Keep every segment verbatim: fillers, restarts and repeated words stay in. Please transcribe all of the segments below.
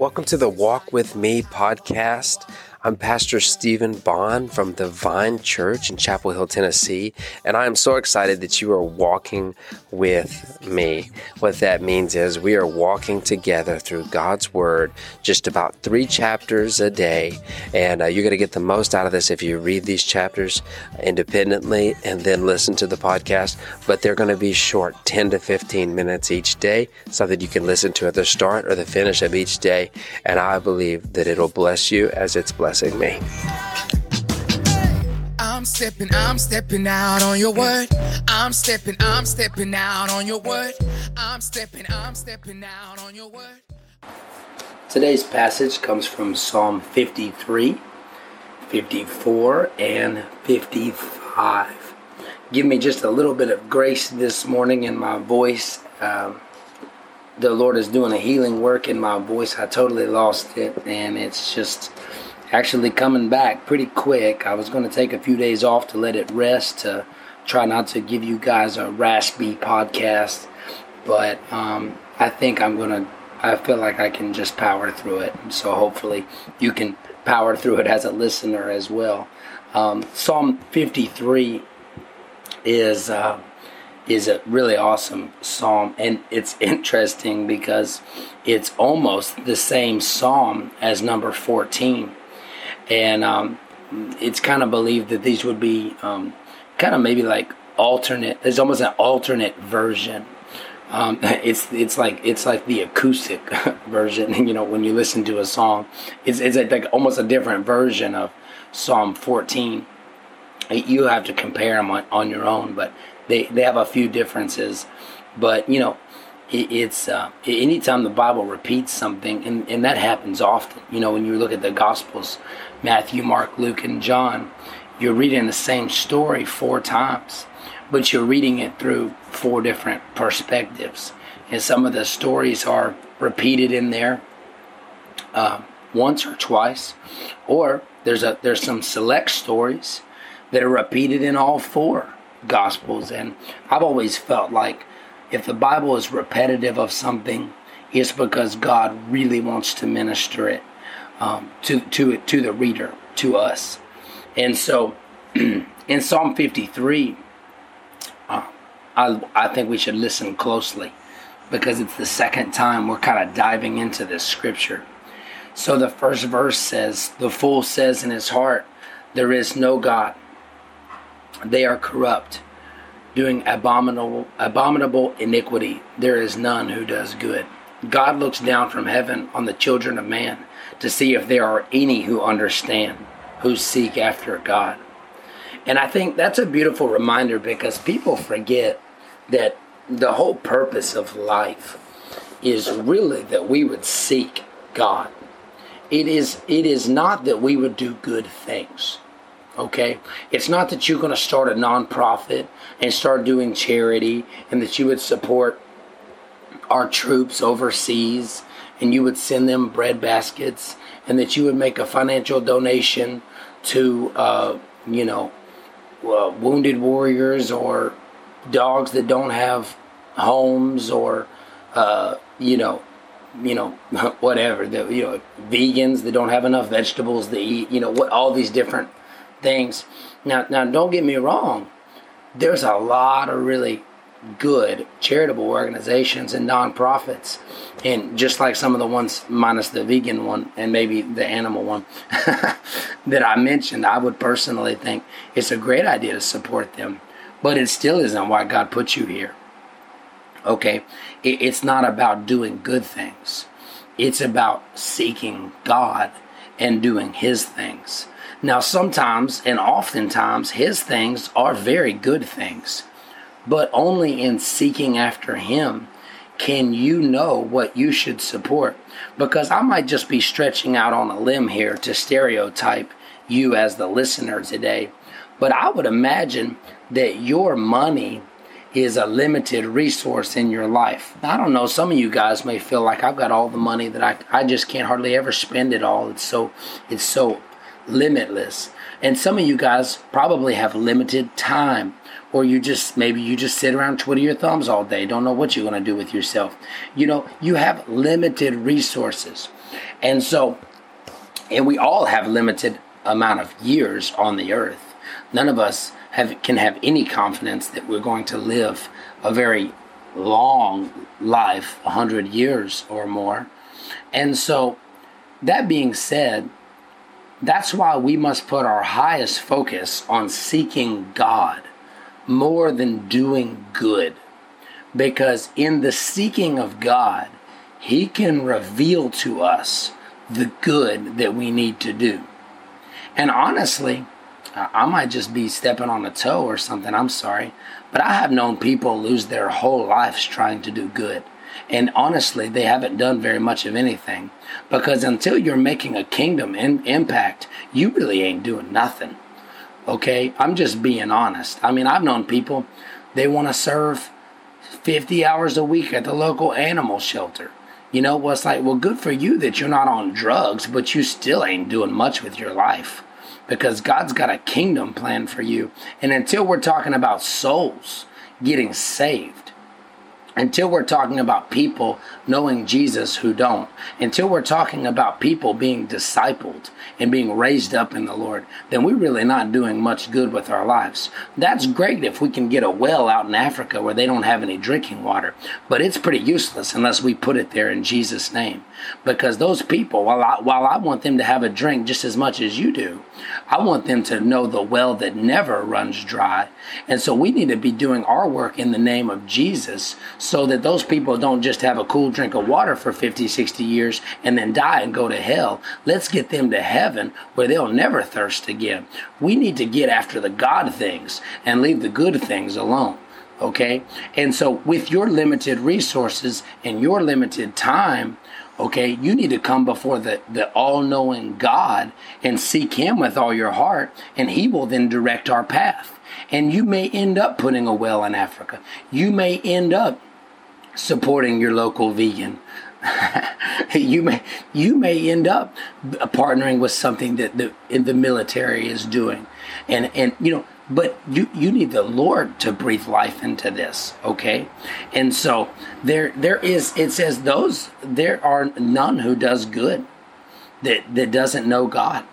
Welcome to the Walk With Me podcast. I'm Pastor Stephen Bond from Divine Church in Chapel Hill, Tennessee, and I am so excited that you are walking with me. What that means is we are walking together through God's Word, just about three chapters a day, and uh, you're going to get the most out of this if you read these chapters independently and then listen to the podcast, but they're going to be short, ten to fifteen minutes each day, so that you can listen to at the start or the finish of each day, and I believe that it'll bless you as it's blessed. Blessing me. I'm stepping, I'm stepping out on your word. I'm stepping, I'm stepping out on your word. I'm stepping, I'm stepping out on your word. Today's passage comes from Psalm fifty-three, fifty-four, and fifty-five. Give me just a little bit of grace this morning in my voice. Um, the Lord is doing a healing work in my voice. I totally lost it, and it's just actually coming back pretty quick. I was going to take a few days off to let it rest, to try not to give you guys a raspy podcast, but um, I think I'm going to, I feel like I can just power through it, so hopefully you can power through it as a listener as well. Um, Psalm fifty-three is, uh, is a really awesome psalm, and it's interesting because it's almost the same psalm as number fourteen. And um, it's kind of believed that these would be um, kind of maybe like alternate. There's almost an alternate version. Um, it's it's like it's like the acoustic version. You know, when you listen to a song, it's it's like almost a different version of Psalm fourteen. You have to compare them on, on your own, but they, they have a few differences. But you know, it, it's uh, anytime the Bible repeats something, and, and that happens often. You know, when you look at the Gospels. Matthew, Mark, Luke, and John, you're reading the same story four times, but you're reading it through four different perspectives. And some of the stories are repeated in there uh, once or twice, or there's a there's some select stories that are repeated in all four Gospels. And I've always felt like if the Bible is repetitive of something, it's because God really wants to minister it. Um, to to to the reader, to us. And so in Psalm fifty-three, uh, I, I think we should listen closely because it's the second time we're kind of diving into this scripture. So the first verse says, "The fool says in his heart, there is no God. They are corrupt, doing abominable, abominable iniquity. There is none who does good. God looks down from heaven on the children of man to see if there are any who understand, who seek after God." And I think that's a beautiful reminder because people forget that the whole purpose of life is really that we would seek God. It is, it is not that we would do good things. Okay, it's not that you're going to start a nonprofit and start doing charity and that you would support our troops overseas and you would send them bread baskets and that you would make a financial donation to, uh, you know, uh, wounded warriors or dogs that don't have homes or, uh, you know, you know, whatever, the, you know, vegans that don't have enough vegetables to eat, you know, what all these different things. Now, now, don't get me wrong. There's a lot of really good charitable organizations and nonprofits, and just like some of the ones minus the vegan one and maybe the animal one that I mentioned, I would personally think it's a great idea to support them, but it still isn't why God put you here. Okay, it, it's not about doing good things. It's about seeking God and doing His things. Now, sometimes and oftentimes His things are very good things. But only in seeking after Him can you know what you should support. Because I might just be stretching out on a limb here to stereotype you as the listener today. But I would imagine that your money is a limited resource in your life. Now, I don't know, some of you guys may feel like I've got all the money that I, I just can't hardly ever spend it all. It's so, it's so limitless. And some of you guys probably have limited time, or you just, maybe you just sit around twiddling your thumbs all day. Don't know what you're going to do with yourself. You know, you have limited resources. And so, and we all have limited amount of years on the earth. None of us have, can have any confidence that we're going to live a very long life, one hundred years or more. And so, that being said, that's why we must put our highest focus on seeking God more than doing good. Because in the seeking of God, He can reveal to us the good that we need to do. And honestly, I might just be stepping on a toe or something, I'm sorry, but I have known people lose their whole lives trying to do good. And honestly, they haven't done very much of anything, because until you're making a kingdom in- impact, you really ain't doing nothing. Okay? I'm just being honest. I mean, I've known people, they want to serve fifty hours a week at the local animal shelter. You know, well, it's like, well, good for you that you're not on drugs, but you still ain't doing much with your life, because God's got a kingdom plan for you. And until we're talking about souls getting saved, until we're talking about people knowing Jesus who don't, until we're talking about people being discipled and being raised up in the Lord, then we're really not doing much good with our lives. That's great if we can get a well out in Africa where they don't have any drinking water, but it's pretty useless unless we put it there in Jesus' name. Because those people, while I, while I want them to have a drink just as much as you do, I want them to know the well that never runs dry. And so we need to be doing our work in the name of Jesus, so that those people don't just have a cool drink of water for fifty, sixty years and then die and go to hell. Let's get them to heaven where they'll never thirst again. We need to get after the God things and leave the good things alone, okay? And so with your limited resources and your limited time, okay, you need to come before the, the all-knowing God and seek Him with all your heart, and He will then direct our path. And you may end up putting a well in Africa. You may end up supporting your local vegan. you may you may end up partnering with something that the in the military is doing, and and you know. But you you need the Lord to breathe life into this, okay? And so there there is. It says those there are none who does good, that that doesn't know God.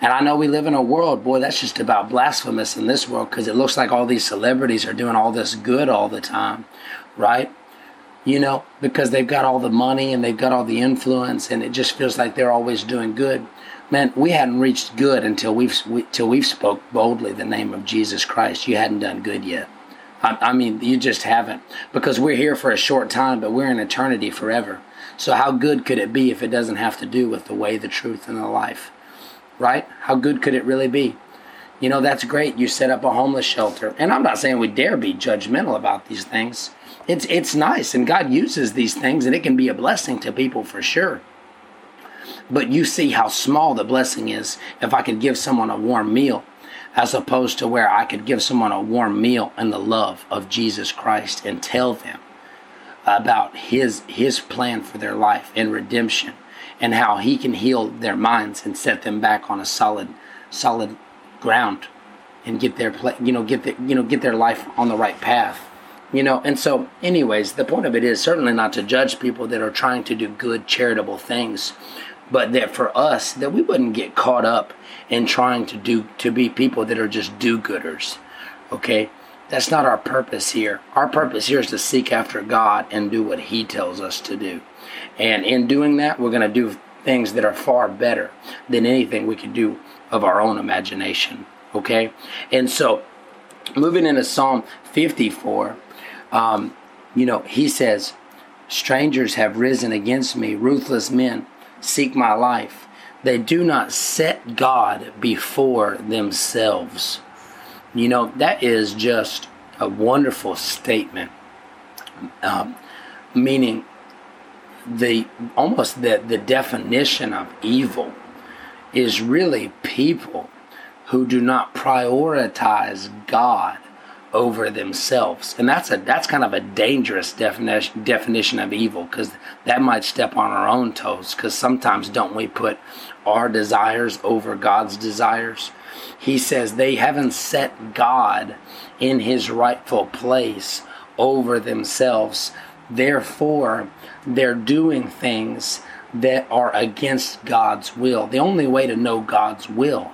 And I know we live in a world, boy, that's just about blasphemous in this world, because it looks like all these celebrities are doing all this good all the time, right? You know, because they've got all the money and they've got all the influence, and it just feels like they're always doing good. Man, we hadn't reached good until we've we, till we've spoke boldly the name of Jesus Christ. You hadn't done good yet. I, I mean, you just haven't, because we're here for a short time, but we're in eternity forever. So how good could it be if it doesn't have to do with the way, the truth, and the life? Right? How good could it really be? You know, that's great. You set up a homeless shelter. And I'm not saying we dare be judgmental about these things. It's it's nice, and God uses these things, and it can be a blessing to people for sure. But you see how small the blessing is if I could give someone a warm meal, as opposed to where I could give someone a warm meal in the love of Jesus Christ and tell them about his his plan for their life and redemption, and how He can heal their minds and set them back on a solid, solid ground, and get their, you know, get the, you know, get their life on the right path, you know. And so, anyways, the point of it is certainly not to judge people that are trying to do good, charitable things, but that for us, that we wouldn't get caught up in trying to do to be people that are just do-gooders, okay? That's not our purpose here. Our purpose here is to seek after God and do what He tells us to do. And in doing that, we're going to do things that are far better than anything we could do of our own imagination, okay? And so, moving into Psalm fifty-four, um, you know, he says, "Strangers have risen against me, ruthless men seek my life. They do not set God before themselves." You know, that is just a wonderful statement, um, meaning the almost the, the definition of evil is really people who do not prioritize God over themselves. And that's a that's kind of a dangerous definition definition of evil, because that might step on our own toes, because sometimes don't we put our desires over God's desires? He says they haven't set God in his rightful place over themselves. Therefore, they're doing things that are against God's will. The only way to know God's will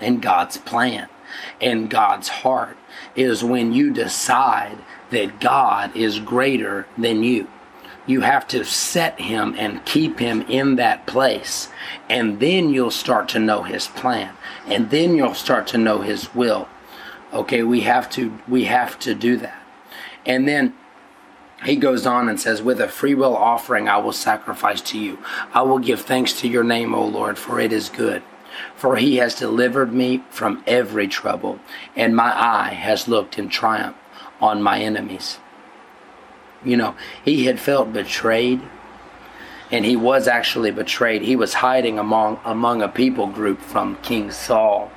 and God's plan and God's heart is when you decide that God is greater than you. You have to set him and keep him in that place. And then you'll start to know his plan. And then you'll start to know his will. Okay, we have to we have to do that. And then he goes on and says, with a free will offering, I will sacrifice to you. I will give thanks to your name, O Lord, for it is good. For he has delivered me from every trouble, and my eye has looked in triumph on my enemies. You know, he had felt betrayed, and he was actually betrayed. He was hiding among among a people group from King Saul,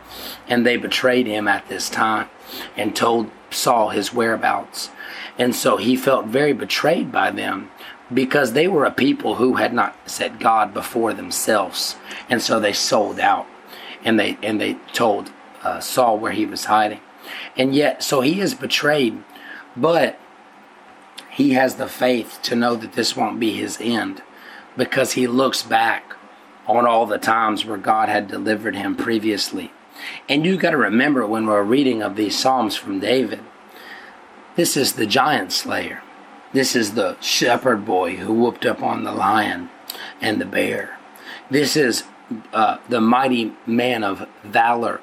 and they betrayed him at this time and told Saul his whereabouts. And so he felt very betrayed by them, because they were a people who had not set God before themselves. And so they sold out, and they and they told uh, Saul where he was hiding. And yet, so he is betrayed, but he has the faith to know that this won't be his end, because he looks back on all the times where God had delivered him previously. And you got to remember, when we're reading of these Psalms from David, this is the giant slayer. This is the shepherd boy who whooped up on the lion and the bear. This is uh, the mighty man of valor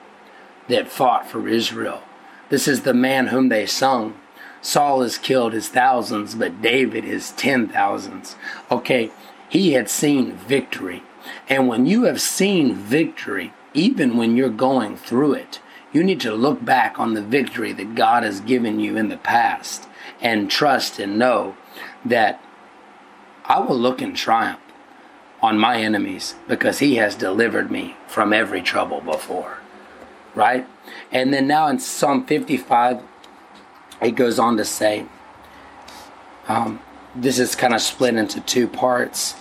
that fought for Israel. This is the man whom they sung, Saul has killed his thousands, but David his ten thousands. Okay, he had seen victory. And when you have seen victory, even when you're going through it, you need to look back on the victory that God has given you in the past and trust and know that I will look in triumph on my enemies, because he has delivered me from every trouble before, right? And then now in Psalm fifty-five, it goes on to say, um, this is kind of split into two parts,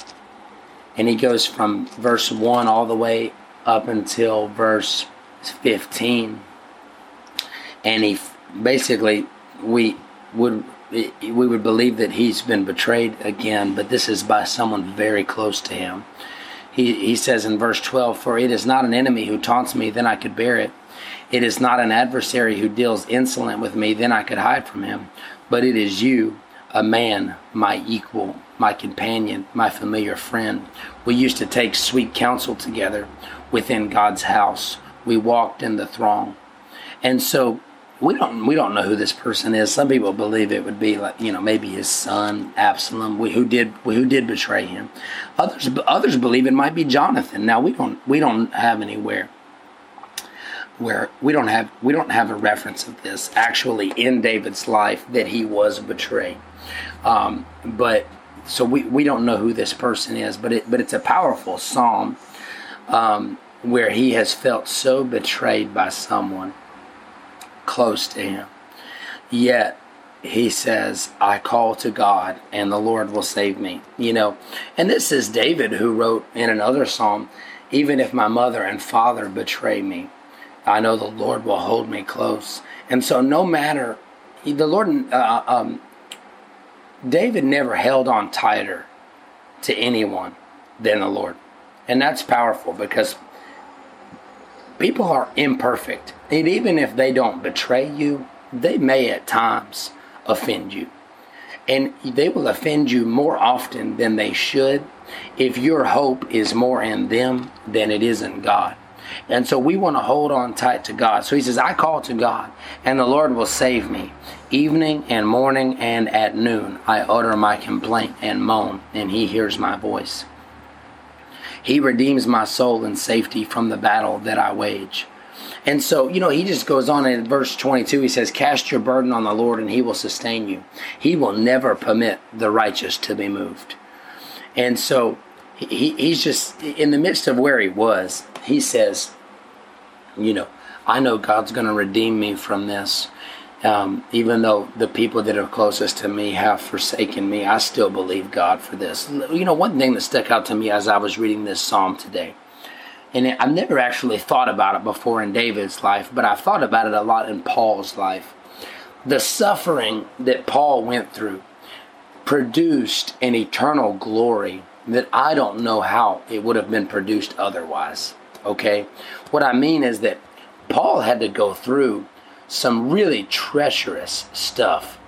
and he goes from verse one all the way up until verse fifteen, and he basically we would we would believe that he's been betrayed again, but this is by someone very close to him. He he says in verse twelve, "For it is not an enemy who taunts me, then I could bear it. It is not an adversary who deals insolent with me, then I could hide from him. But it is you, a man, my equal, my companion, my familiar friend. We used to take sweet counsel together within God's house. We walked in the throng." And so we don't we don't know who this person is. Some people believe it would be, like, you know, maybe his son Absalom, who did who did betray him. Others others believe it might be Jonathan. Now we don't we don't have anywhere where we don't have we don't have a reference of this actually in David's life that he was betrayed. Um, but so we, we don't know who this person is. But it but it's a powerful psalm. Um, where he has felt so betrayed by someone close to him. Yet, he says, I call to God, and the Lord will save me. You know, and this is David who wrote in another psalm, even if my mother and father betray me, I know the Lord will hold me close. And so no matter, the Lord, uh, um, David never held on tighter to anyone than the Lord. And that's powerful, because people are imperfect. And even if they don't betray you, they may at times offend you. And they will offend you more often than they should if your hope is more in them than it is in God. And so we want to hold on tight to God. So he says, I call to God, and the Lord will save me. Evening and morning and at noon, I utter my complaint and moan, and he hears my voice. He redeems my soul in safety from the battle that I wage. And so, you know, he just goes on in verse twenty-two. He says, cast your burden on the Lord and he will sustain you. He will never permit the righteous to be moved. And so he, he's just in the midst of where he was. He says, you know, I know God's going to redeem me from this. Um, even though the people that are closest to me have forsaken me, I still believe God for this. You know, one thing that stuck out to me as I was reading this psalm today, and I've never actually thought about it before in David's life, but I've thought about it a lot in Paul's life. The suffering that Paul went through produced an eternal glory that I don't know how it would have been produced otherwise, okay? What I mean is that Paul had to go through some really treacherous stuff.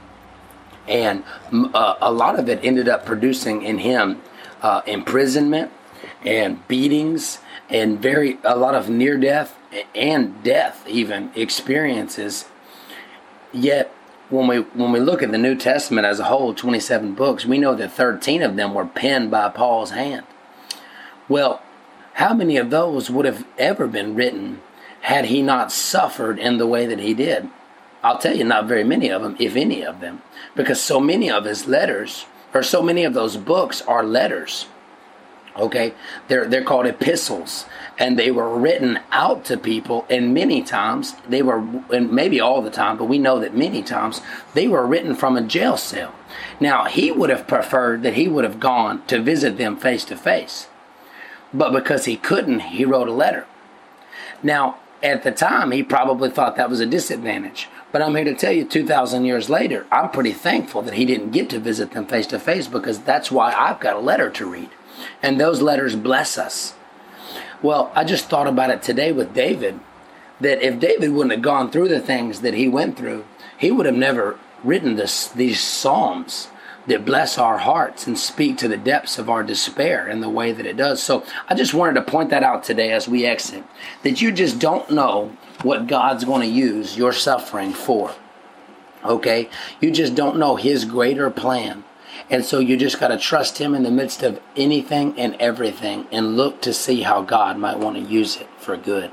And uh, a lot of it ended up producing in him uh, imprisonment and beatings and very a lot of near death and death even experiences. Yet when we when we look at the New Testament as a whole, twenty-seven books, we know that thirteen of them were penned by Paul's hand. Well, how many of those would have ever been written had he not suffered in the way that he did? I'll tell you, not very many of them, if any of them, because so many of his letters, or so many of those books are letters, okay? They're they're called epistles, and they were written out to people, and many times, they were, and maybe all the time, but we know that many times, they were written from a jail cell. Now, he would have preferred that he would have gone to visit them face to face, but because he couldn't, he wrote a letter. Now, at the time, he probably thought that was a disadvantage. But I'm here to tell you, two thousand years later, I'm pretty thankful that he didn't get to visit them face to face, because that's why I've got a letter to read. And those letters bless us. Well, I just thought about it today with David, that if David wouldn't have gone through the things that he went through, he would have never written this, these psalms that bless our hearts and speak to the depths of our despair in the way that it does. So I just wanted to point that out today as we exit, that you just don't know what God's going to use your suffering for, okay? You just don't know His greater plan. And so you just got to trust Him in the midst of anything and everything and look to see how God might want to use it for good.